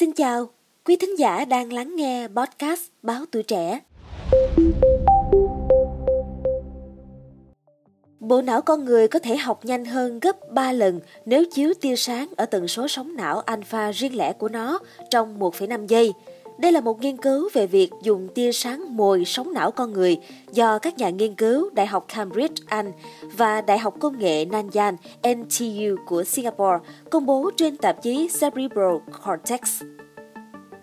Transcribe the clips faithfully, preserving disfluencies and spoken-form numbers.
Xin chào, quý thính giả đang lắng nghe podcast Báo Tuổi Trẻ. Bộ não con người có thể học nhanh hơn gấp ba lần nếu chiếu tia sáng ở tần số sóng não alpha riêng lẻ của nó trong một phẩy năm giây. Đây là một nghiên cứu về việc dùng tia sáng mồi sóng não con người do các nhà nghiên cứu Đại học Cambridge, Anh và Đại học Công nghệ Nanyang N T U của Singapore công bố trên tạp chí Cerebral Cortex.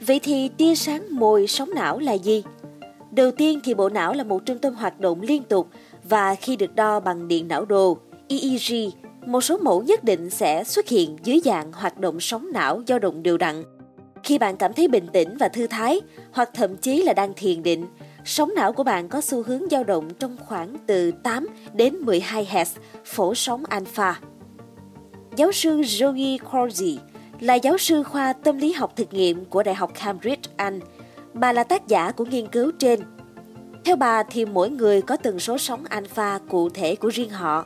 Vậy thì tia sáng mồi sóng não là gì? Đầu tiên thì bộ não là một trung tâm hoạt động liên tục và khi được đo bằng điện não đồ E E G, một số mẫu nhất định sẽ xuất hiện dưới dạng hoạt động sóng não dao động đều đặn. Khi bạn cảm thấy bình tĩnh và thư thái, hoặc thậm chí là đang thiền định, sóng não của bạn có xu hướng dao động trong khoảng từ tám đến mười hai héc, phổ sóng alpha. Giáo sư Roger Crawley là giáo sư khoa tâm lý học thực nghiệm của Đại học Cambridge, Anh. Bà là tác giả của nghiên cứu trên. Theo bà thì mỗi người có tần số sóng alpha cụ thể của riêng họ.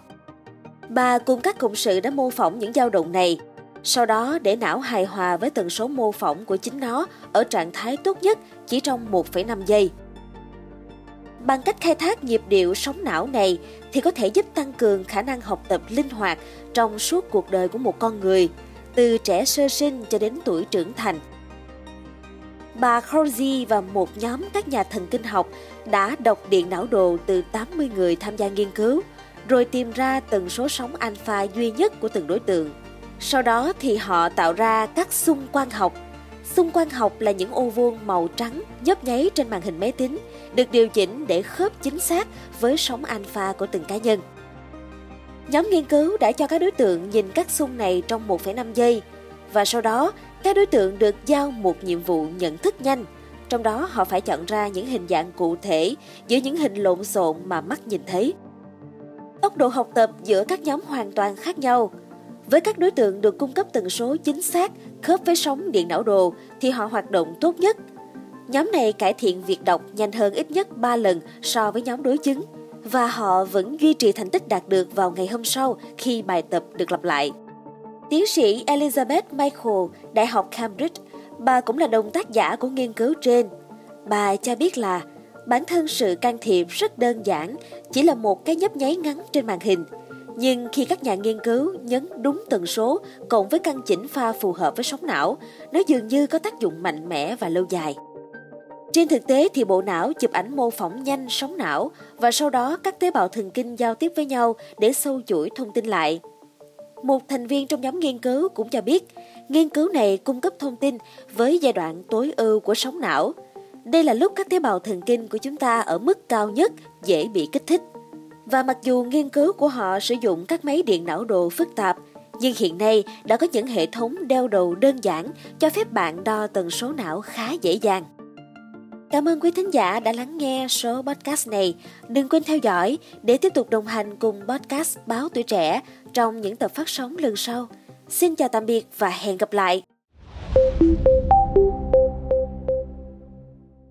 Bà cùng các cộng sự đã mô phỏng những dao động này. Sau đó để não hài hòa với tần số mô phỏng của chính nó ở trạng thái tốt nhất chỉ trong một phẩy năm giây. Bằng cách khai thác nhịp điệu sóng não này thì có thể giúp tăng cường khả năng học tập linh hoạt trong suốt cuộc đời của một con người, từ trẻ sơ sinh cho đến tuổi trưởng thành. Bà Kourtzi và một nhóm các nhà thần kinh học đã đọc điện não đồ từ tám mươi người tham gia nghiên cứu, rồi tìm ra tần số sóng alpha duy nhất của từng đối tượng. Sau đó thì họ tạo ra các xung quang học. Xung quang học là những ô vuông màu trắng nhấp nháy trên màn hình máy tính, được điều chỉnh để khớp chính xác với sóng alpha của từng cá nhân. Nhóm nghiên cứu đã cho các đối tượng nhìn các xung này trong một phẩy năm giây, và sau đó các đối tượng được giao một nhiệm vụ nhận thức nhanh, trong đó họ phải chọn ra những hình dạng cụ thể giữa những hình lộn xộn mà mắt nhìn thấy. Tốc độ học tập giữa các nhóm hoàn toàn khác nhau. Với các đối tượng được cung cấp tần số chính xác khớp với sóng điện não đồ thì họ hoạt động tốt nhất. Nhóm này cải thiện việc đọc nhanh hơn ít nhất ba lần so với nhóm đối chứng, và họ vẫn duy trì thành tích đạt được vào ngày hôm sau khi bài tập được lặp lại. Tiến sĩ Elizabeth Michael, Đại học Cambridge, bà cũng là đồng tác giả của nghiên cứu trên. Bà cho biết là bản thân sự can thiệp rất đơn giản, chỉ là một cái nhấp nháy ngắn trên màn hình. Nhưng khi các nhà nghiên cứu nhấn đúng tần số cộng với căn chỉnh pha phù hợp với sóng não, nó dường như có tác dụng mạnh mẽ và lâu dài. Trên thực tế thì bộ não chụp ảnh mô phỏng nhanh sóng não và sau đó các tế bào thần kinh giao tiếp với nhau để xâu chuỗi thông tin lại. Một thành viên trong nhóm nghiên cứu cũng cho biết, nghiên cứu này cung cấp thông tin với giai đoạn tối ưu của sóng não. Đây là lúc các tế bào thần kinh của chúng ta ở mức cao nhất, dễ bị kích thích. Và mặc dù nghiên cứu của họ sử dụng các máy điện não đồ phức tạp, nhưng hiện nay đã có những hệ thống đeo đầu đơn giản cho phép bạn đo tần số não khá dễ dàng. Cảm ơn quý thính giả đã lắng nghe số podcast này. Đừng quên theo dõi để tiếp tục đồng hành cùng podcast Báo Tuổi Trẻ trong những tập phát sóng lần sau. Xin chào tạm biệt và hẹn gặp lại!